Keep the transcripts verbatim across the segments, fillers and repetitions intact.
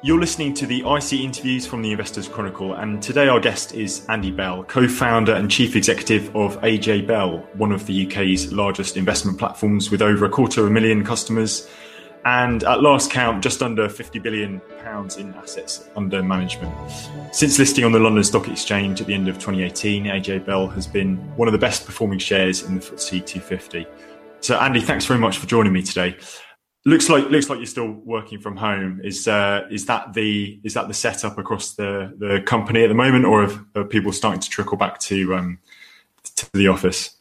You're listening to the I C interviews from the Investors Chronicle, and today our guest is Andy Bell, co-founder and chief executive of A J Bell, one of the U K's largest investment platforms with over a quarter of a million customers, and at last count, just under fifty billion pounds in assets under management. Since listing on the London Stock Exchange at the end of twenty eighteen, A J Bell has been one of the best performing shares in the F T S E two fifty. So Andy, thanks very much for joining me today. Looks like looks like you're still working from home. Is uh, is that the is that the setup across the, the company at the moment, or have, are people starting to trickle back to um, to the office?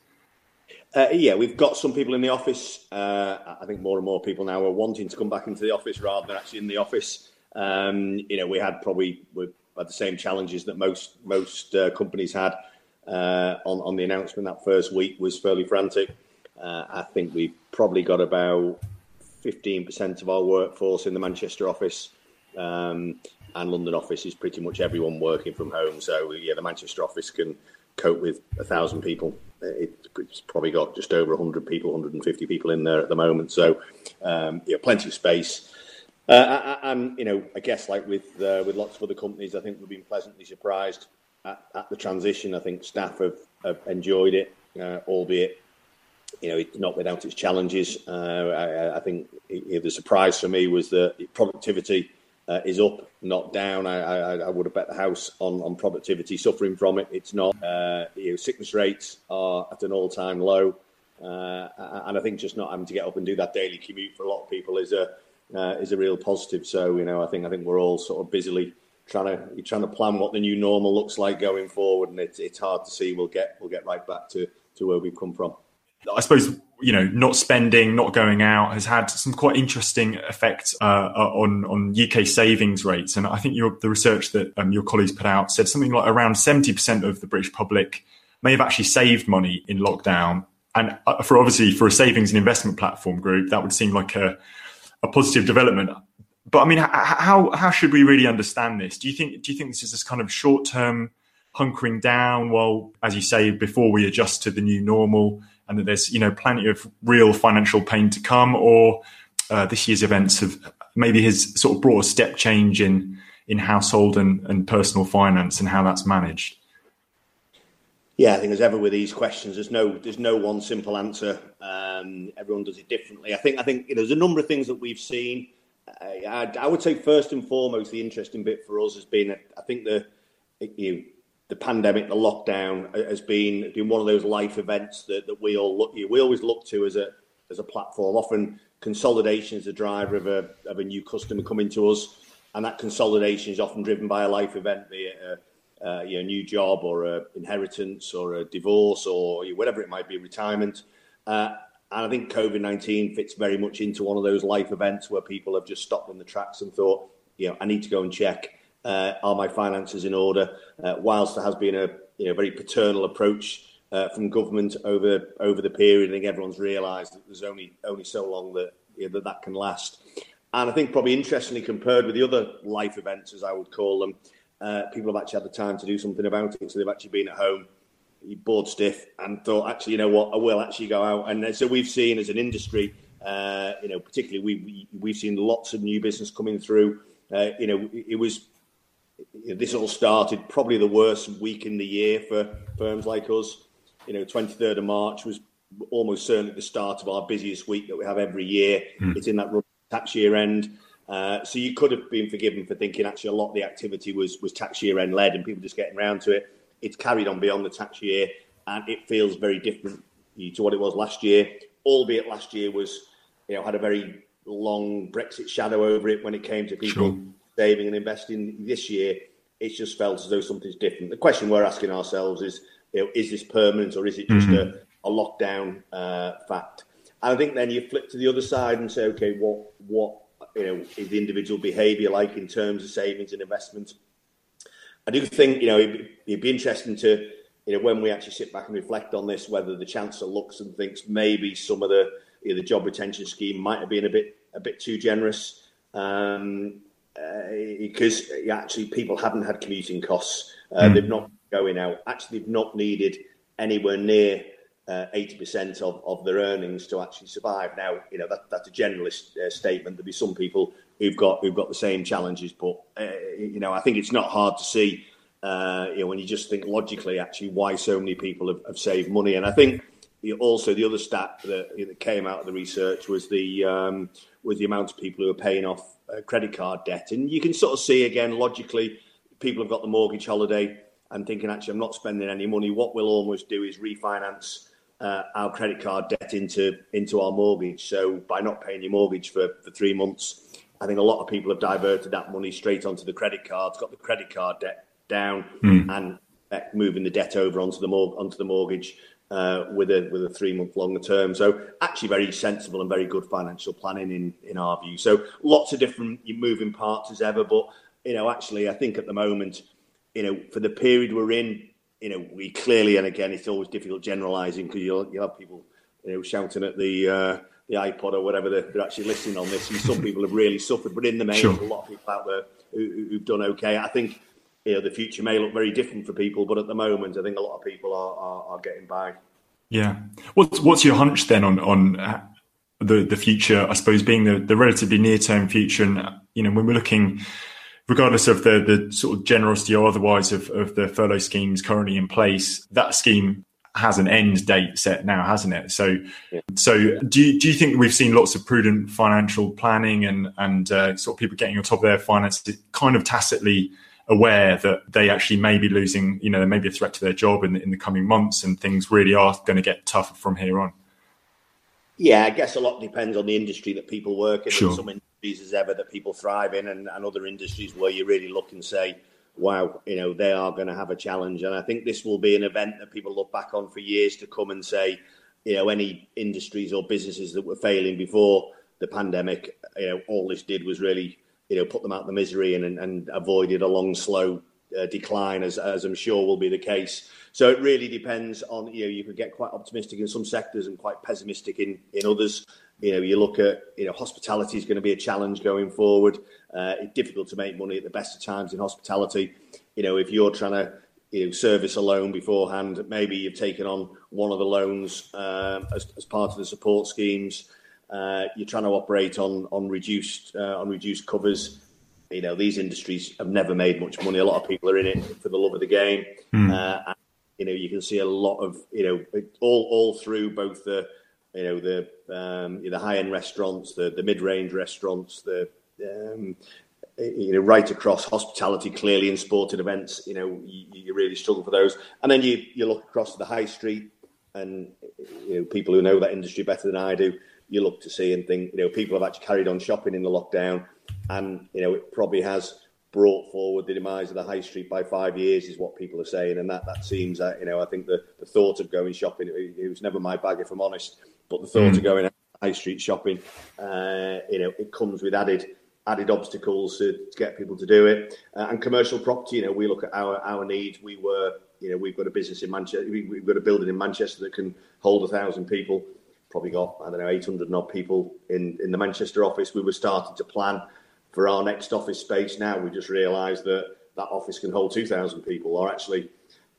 Uh, yeah, we've got some people in the office. Uh, I think more and more people now are wanting to come back into the office rather than actually in the office. Um, you know, we had probably we had the same challenges that most most uh, companies had uh, on on the announcement. That first week was fairly frantic. Uh, I think we've probably got about fifteen percent of our workforce in the Manchester office, um, and London office is pretty much everyone working from home. So yeah, the Manchester office can cope with a thousand people. It's probably got just over one hundred people, one hundred fifty people in there at the moment. So um, yeah, plenty of space. Uh, and you know, I guess like with uh, with lots of other companies, I think we've been pleasantly surprised at, at the transition. I think staff have, have enjoyed it, uh, albeit, you know, it's not without its challenges. Uh, I, I think it, the surprise for me was that productivity uh, is up, not down. I, I, I would have bet the house on, on productivity suffering from it. It's not. Uh, you know, sickness rates are at an all-time low. Uh, and I think just not having to get up and do that daily commute for a lot of people is a uh, is a real positive. So, you know, I think I think we're all sort of busily trying to you're trying to plan what the new normal looks like going forward. And it's it's hard to see we'll get we'll get right back to, to where we've come from. I suppose, you know, not spending, not going out has had some quite interesting effects uh, on, on U K savings rates. And I think your, the research that um, your colleagues put out said something like around seventy percent of the British public may have actually saved money in lockdown. And for obviously for a savings and investment platform group, that would seem like a, a positive development. But I mean, how how should we really understand this? Do you think do you think this is this kind of short term hunkering down while, as you say, before we adjust to the new normal, and that there's, you know, plenty of real financial pain to come, or uh, this year's events have maybe has sort of brought a step change in in household and, and personal finance and how that's managed? Yeah, I think as ever with these questions, there's no there's no one simple answer. Um, everyone does it differently. I think I think you know, there's a number of things that we've seen. I, I, I would say first and foremost, the interesting bit for us has been, I think the you know, the pandemic, the lockdown has been been one of those life events that, that we all look we always look to as a as a platform. Often consolidation is the driver of a of a new customer coming to us, and that consolidation is often driven by a life event, be it a, a you know, new job or a inheritance or a divorce or whatever it might be, retirement. Uh, and I think COVID nineteen fits very much into one of those life events where people have just stopped in the tracks and thought, you know, I need to go and check. Uh, are my finances in order? Uh, whilst there has been a you know, very paternal approach uh, from government over over the period, I think everyone's realised that there's only only so long that, you know, that that can last. And I think probably interestingly compared with the other life events, as I would call them, uh, people have actually had the time to do something about it. So they've actually been at home, bored stiff, and thought, actually, you know what, I will actually go out. And so we've seen as an industry, uh, you know, particularly we, we we've seen lots of new business coming through. Uh, you know, it, it was. This all started probably the worst week in the year for firms like us. You know, twenty-third of March was almost certainly the start of our busiest week that we have every year. Mm. It's in that tax year end. Uh, so you could have been forgiven for thinking actually a lot of the activity was, was tax year end led and people just getting around to it. It's carried on beyond the tax year and it feels very different to what it was last year, albeit last year was, you know, had a very long Brexit shadow over it when it came to people. Sure. Saving and investing this year, it's just felt as though something's different. The question we're asking ourselves is, you know, is this permanent or is it just mm-hmm. a, a lockdown uh, fact? And I think then you flip to the other side and say, okay, what what you know is the individual behaviour like in terms of savings and investment? I do think you know it'd, it'd be interesting to you know when we actually sit back and reflect on this, whether the Chancellor looks and thinks maybe some of the you know, the job retention scheme might have been a bit a bit too generous. Um, Uh, because actually people haven't had commuting costs. Uh, mm. They've not been going out. Actually, they've not needed anywhere near uh, eighty percent of, of their earnings to actually survive. Now, you know, that, that's a generalist uh, statement. There'll be some people who've got who've got the same challenges, but uh, you know, I think it's not hard to see. Uh, you know, when you just think logically, actually, why so many people have, have saved money. And I think also the other stat that, that came out of the research was the um, was the amount of people who are paying off uh, credit card debt. And you can sort of see, again, logically, people have got the mortgage holiday and thinking, actually, I'm not spending any money. What we'll almost do is refinance uh, our credit card debt into into our mortgage. So by not paying your mortgage for, for three months, I think a lot of people have diverted that money straight onto the credit cards, got the credit card debt down, mm. and moving the debt over onto the mor- onto the mortgage uh, with a with a three month longer term. So actually, very sensible and very good financial planning in, in our view. So lots of different moving parts as ever, but you know, actually, I think at the moment, you know, for the period we're in, you know, we clearly, and again, it's always difficult generalising because you'll you'll have people, you know, shouting at the uh, the iPod or whatever they're, they're actually listening on this, and some people have really suffered. But in the main, sure. There's a lot of people out there who, who've done okay. I think, you know, the future may look very different for people, but at the moment, I think a lot of people are are, are getting by. Yeah. What's what's your hunch then on on the the future? I suppose being the, the relatively near term future, and you know, when we're looking, regardless of the the sort of generosity or otherwise of of the furlough schemes currently in place, that scheme has an end date set now, hasn't it? So, yeah. so yeah. do you, do you think we've seen lots of prudent financial planning and and uh, sort of people getting on top of their finances, kind of tacitly aware that they actually may be losing, you know, there may be a threat to their job in the, in the coming months, and things really are going to get tougher from here on? Yeah, I guess a lot depends on the industry that people work in. Sure. And some industries as ever that people thrive in, and, and other industries where you really look and say, wow, you know, they are going to have a challenge. And I think this will be an event that people look back on for years to come and say, you know, any industries or businesses that were failing before the pandemic, you know, all this did was really, you know, put them out of the misery and, and, and avoided a long, slow uh, decline, as as I'm sure will be the case. So it really depends on, you know, you could get quite optimistic in some sectors and quite pessimistic in, in others. You know, you look at, you know, hospitality is going to be a challenge going forward. Uh, it's difficult to make money at the best of times in hospitality. You know, if you're trying to, you know, service a loan beforehand, maybe you've taken on one of the loans uh, as, as part of the support schemes. Uh, you're trying to operate on on reduced uh, on reduced covers. You know, these industries have never made much money. A lot of people are in it for the love of the game. Mm. Uh, and, you know, you can see a lot of, you know, all all through both the, you know, the um, you know, the high end restaurants, the the mid range restaurants, the um, you know, right across hospitality, clearly, in sporting events. You know, you, you really struggle for those. And then you you look across the high street, and you know, people who know that industry better than I do, you look to see and think, you know, people have actually carried on shopping in the lockdown, and, you know, it probably has brought forward the demise of the high street by five years is what people are saying. And that, that seems, uh, you know, I think the, the thought of going shopping, it, it was never my bag if I'm honest, but the thought mm. of going high street shopping, uh, you know, it comes with added added obstacles to, to get people to do it. Uh, and commercial property, you know, we look at our, our needs. We were, you know, we've got a business in Manchester, we, we've got a building in Manchester that can hold a thousand people. Probably got, I don't know, eight hundred and odd people in, in the Manchester office. We were starting to plan for our next office space. Now we just realised that that office can hold two thousand people, or actually,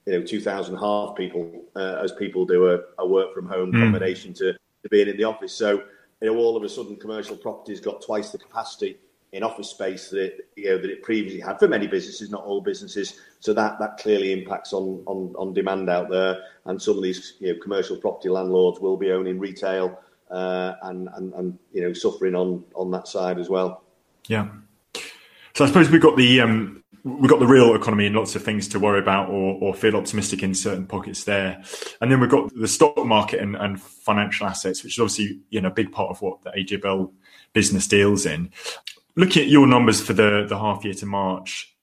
you know, two thousand and a half people uh, as people do a, a work from home mm. combination to, to being in the office. So, you know, all of a sudden commercial property's got twice the capacity in office space that it, you know, that it previously had for many businesses, not all businesses. So that, that clearly impacts on, on, on demand out there. And some of these, you know, commercial property landlords will be owning retail uh, and, and, and, you know, suffering on, on that side as well. Yeah. So I suppose we've got the, um, we've got the real economy and lots of things to worry about or, or feel optimistic in certain pockets there. And then we've got the stock market and, and financial assets, which is obviously, you know, a big part of what the A J Bell business deals in. Looking at your numbers for the, the half year to March,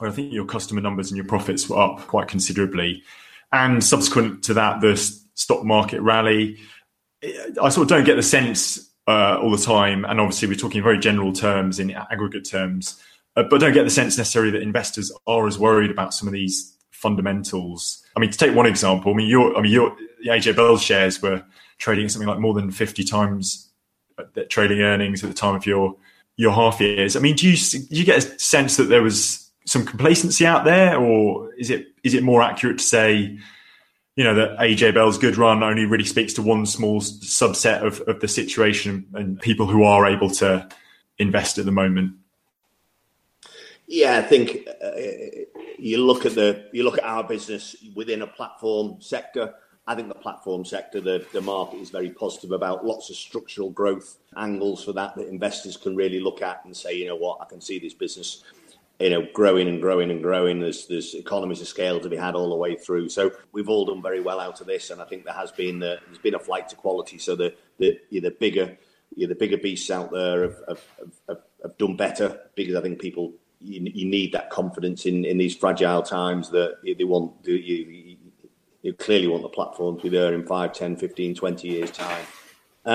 I think your customer numbers and your profits were up quite considerably. And subsequent to that, the stock market rally, I sort of don't get the sense uh, all the time. And obviously, we're talking very general terms in aggregate terms, uh, but don't get the sense necessarily that investors are as worried about some of these fundamentals. I mean, to take one example, I mean, your, I mean, your, the A J Bell shares were trading something like more than fifty times their trading earnings at the time of your your half years. I mean, do you do you get a sense that there was some complacency out there, or is it is it more accurate to say you know, that A J Bell's good run only really speaks to one small subset of, of the situation and people who are able to invest at the moment. Yeah, I think uh, you look at the you look at our business within a platform sector. I think the platform sector, the, the market is very positive about lots of structural growth angles for that that investors can really look at and say, you know what, I can see this business, you know, growing and growing and growing. There's there's economies of scale to be had all the way through. So we've all done very well out of this, and I think there has been the, there's been a flight to quality. So the the you're the bigger you're the bigger beasts out there have have, have have done better, because I think people you, you need that confidence in, in these fragile times that they want do you. you You clearly want the platform to be there in five, ten, fifteen, twenty years' time.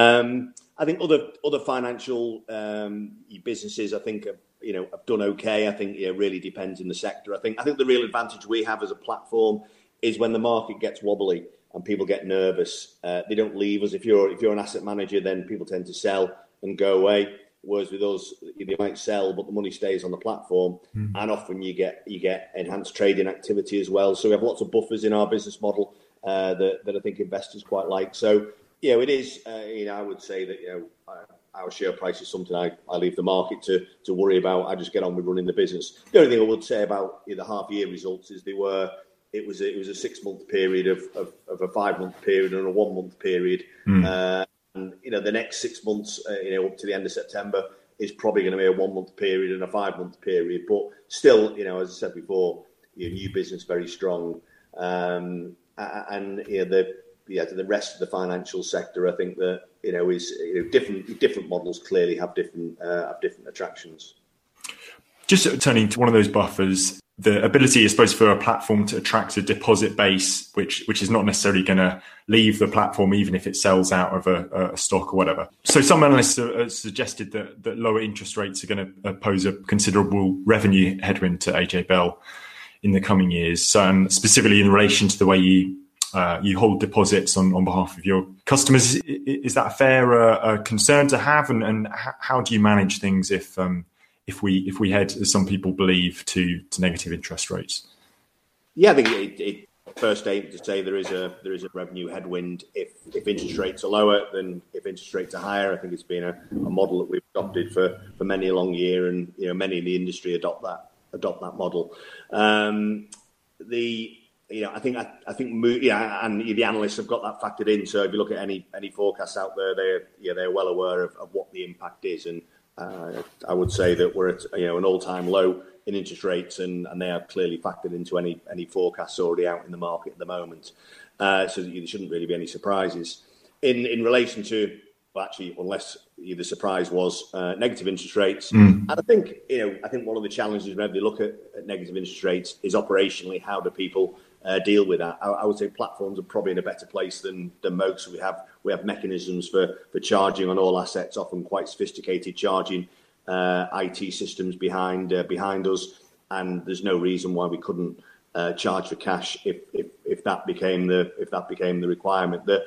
Um, I think other other financial um, businesses, I think, have, you know, have done okay. I think it really depends on the sector. I think I think the real advantage we have as a platform is when the market gets wobbly and people get nervous, uh, they don't leave us. If you're if you're an asset manager, then people tend to sell and go away. Whereas with us, they might sell, but the money stays on the platform, mm. and often you get you get enhanced trading activity as well. So we have lots of buffers in our business model uh, that that I think investors quite like. So you know, it is uh, you know I would say that you know our share price is something I, I leave the market to to worry about. I just get on with running the business. The only thing I would say about you know, the half year results is they were it was a, it was a six month period of, of of a five month period and a one month period. Mm. Uh, And, you know, the next six months, uh, you know, up to the end of September is probably going to be a one-month period and a five-month period. But still, you know, as I said before, your new business very strong. Um, and, you know, the yeah, the rest of the financial sector, I think that, you know, is you know, different different models clearly have different, uh, have different attractions. Just turning to one of those buffers, the ability, I suppose, for a platform to attract a deposit base, which which is not necessarily going to leave the platform, even if it sells out of a, a stock or whatever. So some analysts have suggested that, that lower interest rates are going to pose a considerable revenue headwind to A J Bell in the coming years. So um, specifically in relation to the way you uh, you hold deposits on, on behalf of your customers, is, is that a fair uh, a concern to have? And, and how do you manage things if... Um, if we if we head, as some people believe, to, to negative interest rates? Yeah, I think it, it, first aim to say there is a there is a revenue headwind if, if interest rates are lower than if interest rates are higher. I think it's been a, a model that we've adopted for, for many a long year, and you know many in the industry adopt that adopt that model. Um, the you know I think I, I think yeah, and the analysts have got that factored in. So if you look at any any forecasts out there, they're yeah they're well aware of, of what the impact is. And Uh, I would say that we're at you know an all-time low in interest rates, and, and they are clearly factored into any any forecasts already out in the market at the moment. Uh, so there shouldn't really be any surprises in in relation to well, actually, unless the surprise was uh, negative interest rates. Mm. And I think you know I think one of the challenges whenever you look at, at negative interest rates is operationally how do people uh, deal with that. I, I would say platforms are probably in a better place than than most. We have. We have mechanisms for, for charging on all assets, often quite sophisticated charging uh, I T systems behind uh, behind us, and there's no reason why we couldn't uh, charge for cash if, if if that became the if that became the requirement. The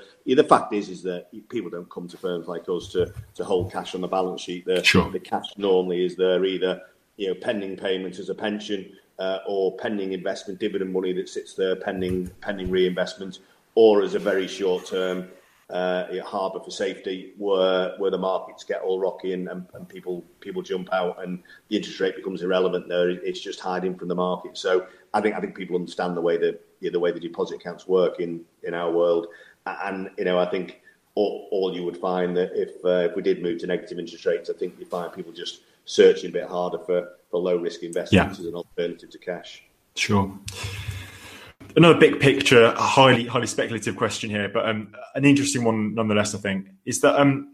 the fact is is that people don't come to firms like us to, to hold cash on the balance sheet. The sure. the cash normally is there either you know pending payments as a pension uh, or pending investment dividend money that sits there pending pending reinvestment, or as a very short term. Uh, harbour for safety, where where the markets get all rocky and, and, and people people jump out and the interest rate becomes irrelevant. There, it's just hiding from the market. So I think I think people understand the way the yeah, the way the deposit accounts work in, in our world. And you know I think all, all you would find that if uh, if we did move to negative interest rates, I think you find people just searching a bit harder for, for low risk investments yeah. as an alternative to cash. Sure. Another big picture, a highly, highly speculative question here, but um, an interesting one nonetheless, I think, is that um,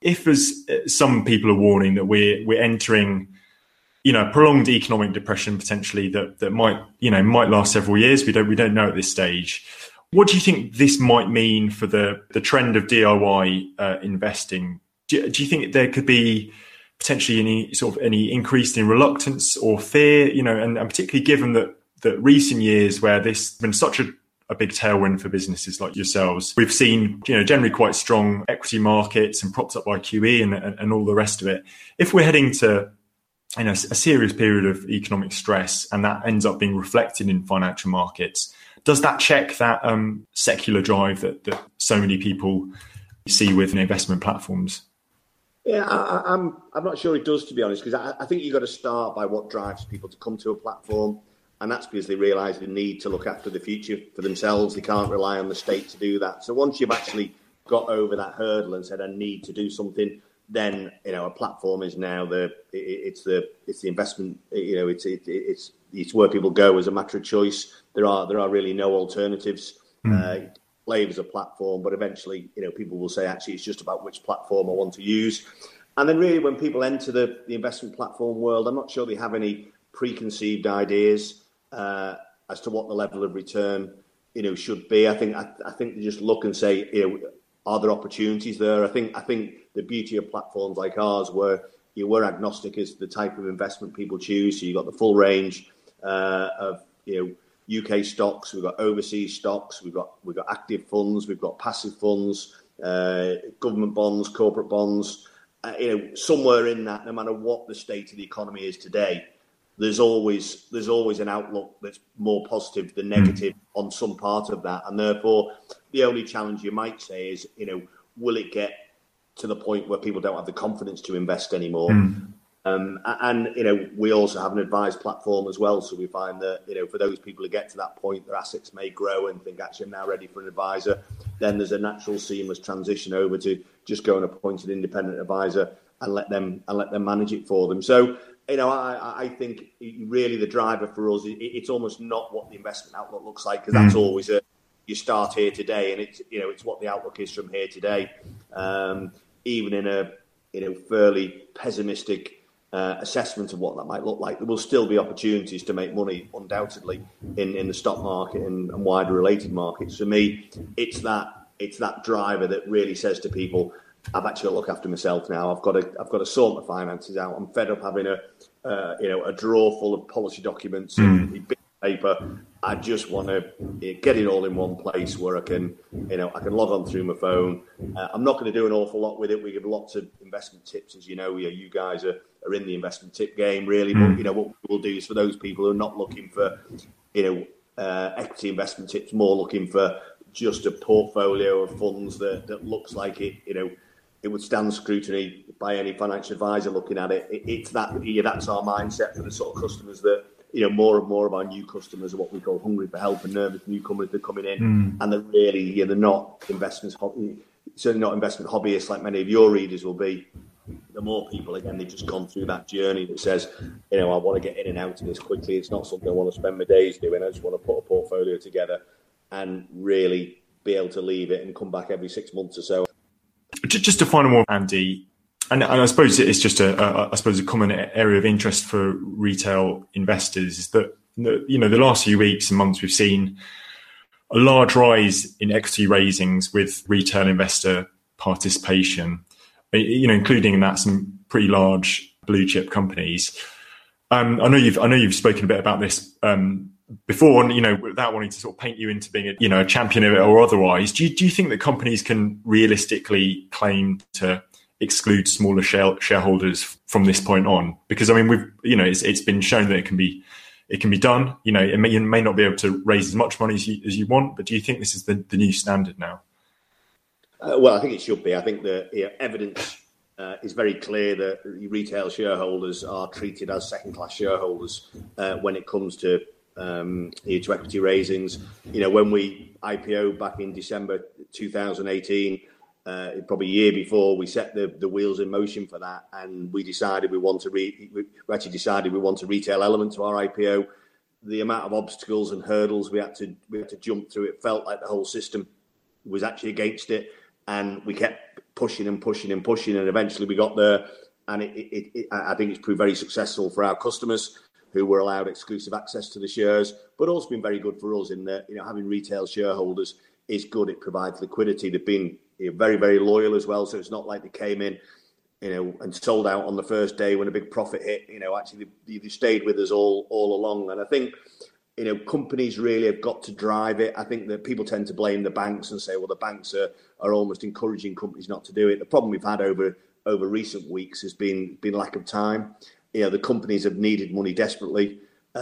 if, as some people are warning, that we're we're entering, you know, prolonged economic depression potentially that that might, you know, might last several years. We don't we don't know at this stage. What do you think this might mean for the the trend of D I Y uh, investing? Do, do you think there could be potentially any sort of any increase in reluctance or fear? You know, and, and particularly given that. That recent years where this has been such a, a big tailwind for businesses like yourselves, we've seen you know generally quite strong equity markets and propped up by Q E and, and, and all the rest of it. If we're heading to you know a serious period of economic stress and that ends up being reflected in financial markets, Does that check that um, secular drive that, that so many people see with investment platforms? Yeah, I, I'm I'm not sure it does, to be honest, because I, I think you've got to start by what drives people to come to a platform. And that's because they realise the need to look after the future for themselves. They can't rely on the state to do that. So once you've actually got over that hurdle and said, I need to do something, then, you know, a platform is now the, it's the, it's the investment, you know, it's, it, it's, it's where people go as a matter of choice. There are, there are really no alternatives. Mm. Uh, play as a platform, but eventually, you know, people will say, actually, it's just about which platform I want to use. And then really when people enter the, the investment platform world, I'm not sure they have any preconceived ideas Uh, as to what the level of return, you know, should be. I think I, I think they just look and say, you know, are there opportunities there? I think I think the beauty of platforms like ours, where you were agnostic as the type of investment people choose, so you've got the full range uh, of, you know, U K stocks. We've got overseas stocks. We've got we've got active funds. We've got passive funds, uh, government bonds, corporate bonds. Uh, you know, somewhere in that, no matter what the state of the economy is today, There's always there's always an outlook that's more positive than negative on some part of that, and therefore the only challenge you might say is, you know, will it get to the point where people don't have the confidence to invest anymore? Mm. Um, and you know, we also have an advised platform as well, so we find that, you know, for those people who get to that point, their assets may grow and think, actually, I'm now ready for an advisor. Then there's a natural seamless transition over to just go and appoint an independent advisor and let them and let them manage it for them. So, you know, I, I think really the driver for us, it, it's almost not what the investment outlook looks like, because that's always a, you start here today, and it's, you know, it's what the outlook is from here today. Um, even in a, you know, fairly pessimistic uh, assessment of what that might look like, there will still be opportunities to make money, undoubtedly, in, in the stock market and, and wider related markets. For me, it's that it's that driver that really says to people, I've actually got to look after myself now. I've got to, I've got to sort my finances out. I'm fed up having a, uh, you know, a drawer full of policy documents mm. and big paper. I just want to get it all in one place where I can, you know, I can log on through my phone. Uh, I'm not going to do an awful lot with it. We give lots of investment tips, as you know. You, you guys are, are in the investment tip game, really. Mm. But you know what we'll do is for those people who are not looking for, you know, uh, equity investment tips, more looking for just a portfolio of funds that, that looks like it, you know, it would stand scrutiny by any financial advisor looking at it. it it's that yeah, that's our mindset for the sort of customers that, you know, more and more of our new customers are what we call hungry for help and nervous newcomers that are coming in, mm. and they're really, yeah, they're not investments, certainly not investment hobbyists like many of your readers will be. The more people, again, they've just gone through that journey that says, you know, I want to get in and out of this quickly. It's not something I want to spend my days doing. I just want to put a portfolio together and really be able to leave it and come back every six months or so. Just a final one, Andy, and, and I suppose it's just a, a, I suppose a common area of interest for retail investors is that, you know, the last few weeks and months we've seen a large rise in equity raisings with retail investor participation, you know, including in that some pretty large blue chip companies. Um, I know you've I know you've spoken a bit about this um, before, you know, without wanting to sort of paint you into being a, you know, a champion of it or otherwise. Do you, do you think that companies can realistically claim to exclude smaller share, shareholders from this point on? Because I mean, we've, you know, it's it's been shown that it can be it can be done. You know, it may, you may not be able to raise as much money as you, as you want, but do you think this is the, the new standard now? Uh, well, I think it should be. I think the you know, evidence Uh, it's very clear that retail shareholders are treated as second-class shareholders uh, when it comes to um, you know, to equity raisings. You know, when we I P O'd back in December two thousand eighteen, uh, probably a year before, we set the, the wheels in motion for that, and we decided we want to re- we actually decided we want a retail element to our I P O. The amount of obstacles and hurdles we had to we had to jump through, it felt like the whole system was actually against it, and we kept pushing and pushing and pushing, and eventually we got there, and it, it, it, I think it's proved very successful for our customers who were allowed exclusive access to the shares, but also been very good for us in that, you know, having retail shareholders is good. It provides liquidity. They've been you know, very, very loyal as well, so it's not like they came in, you know, and sold out on the first day when a big profit hit. You know, actually they, they stayed with us all all along, and I think, you know, companies really have got to drive it. I think that people tend to blame the banks and say, well, the banks are, are almost encouraging companies not to do it. The problem we've had over over recent weeks has been been lack of time. You know, the companies have needed money desperately.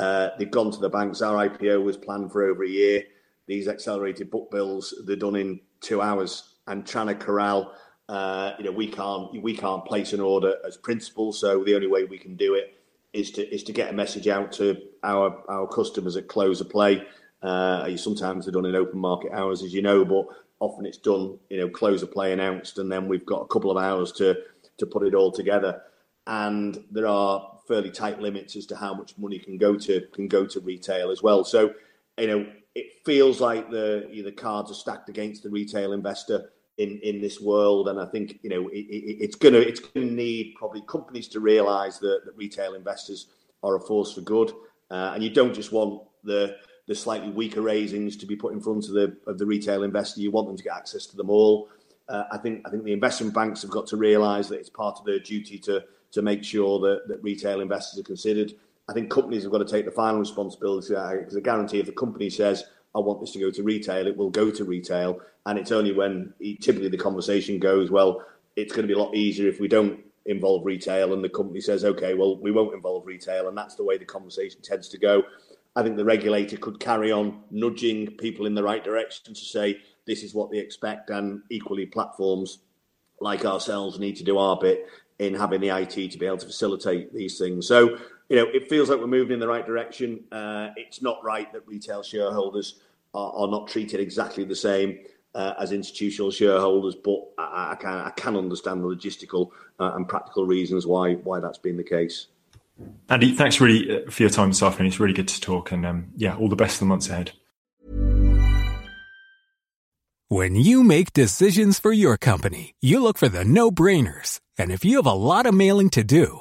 Uh, they've gone to the banks. Our I P O was planned for over a year. these accelerated book bills, they're done in two hours. And trying to corral, uh, you know, we can't we can't place an order as principal. So the only way we can do it is to is to get a message out to our our customers at close of play. Uh, sometimes they're done in open market hours, as you know, but often it's done, you know, close of play announced, and then we've got a couple of hours to to put it all together. And there are fairly tight limits as to how much money can go to can go to retail as well. So, you know, it feels like the the cards are stacked against the retail investor in, in this world. And I think, you know, it, it, it's gonna it's gonna need probably companies to realise that, that retail investors are a force for good, uh, and you don't just want the the slightly weaker raisings to be put in front of the of the retail investor. You want them to get access to them all. Uh, I think I think the investment banks have got to realise that it's part of their duty to to make sure that, that retail investors are considered. I think companies have got to take the final responsibility, because I guarantee if the company says, I want this to go to retail, it will go to retail. And it's only when typically the conversation goes, well, it's going to be a lot easier if we don't involve retail, and the company says, okay, well, we won't involve retail. And that's the way the conversation tends to go. I think the regulator could carry on nudging people in the right direction to say, this is what they expect. And equally, platforms like ourselves need to do our bit in having the I T to be able to facilitate these things. So, you know, it feels like we're moving in the right direction. Uh, it's not right that retail shareholders are, are not treated exactly the same uh, as institutional shareholders, but I, I, can, I can understand the logistical uh, and practical reasons why why that's been the case. Andy, thanks really for your time this afternoon. It's really good to talk, and um, yeah, all the best for the months ahead. When you make decisions for your company, you look for the no-brainers. And if you have a lot of mailing to do,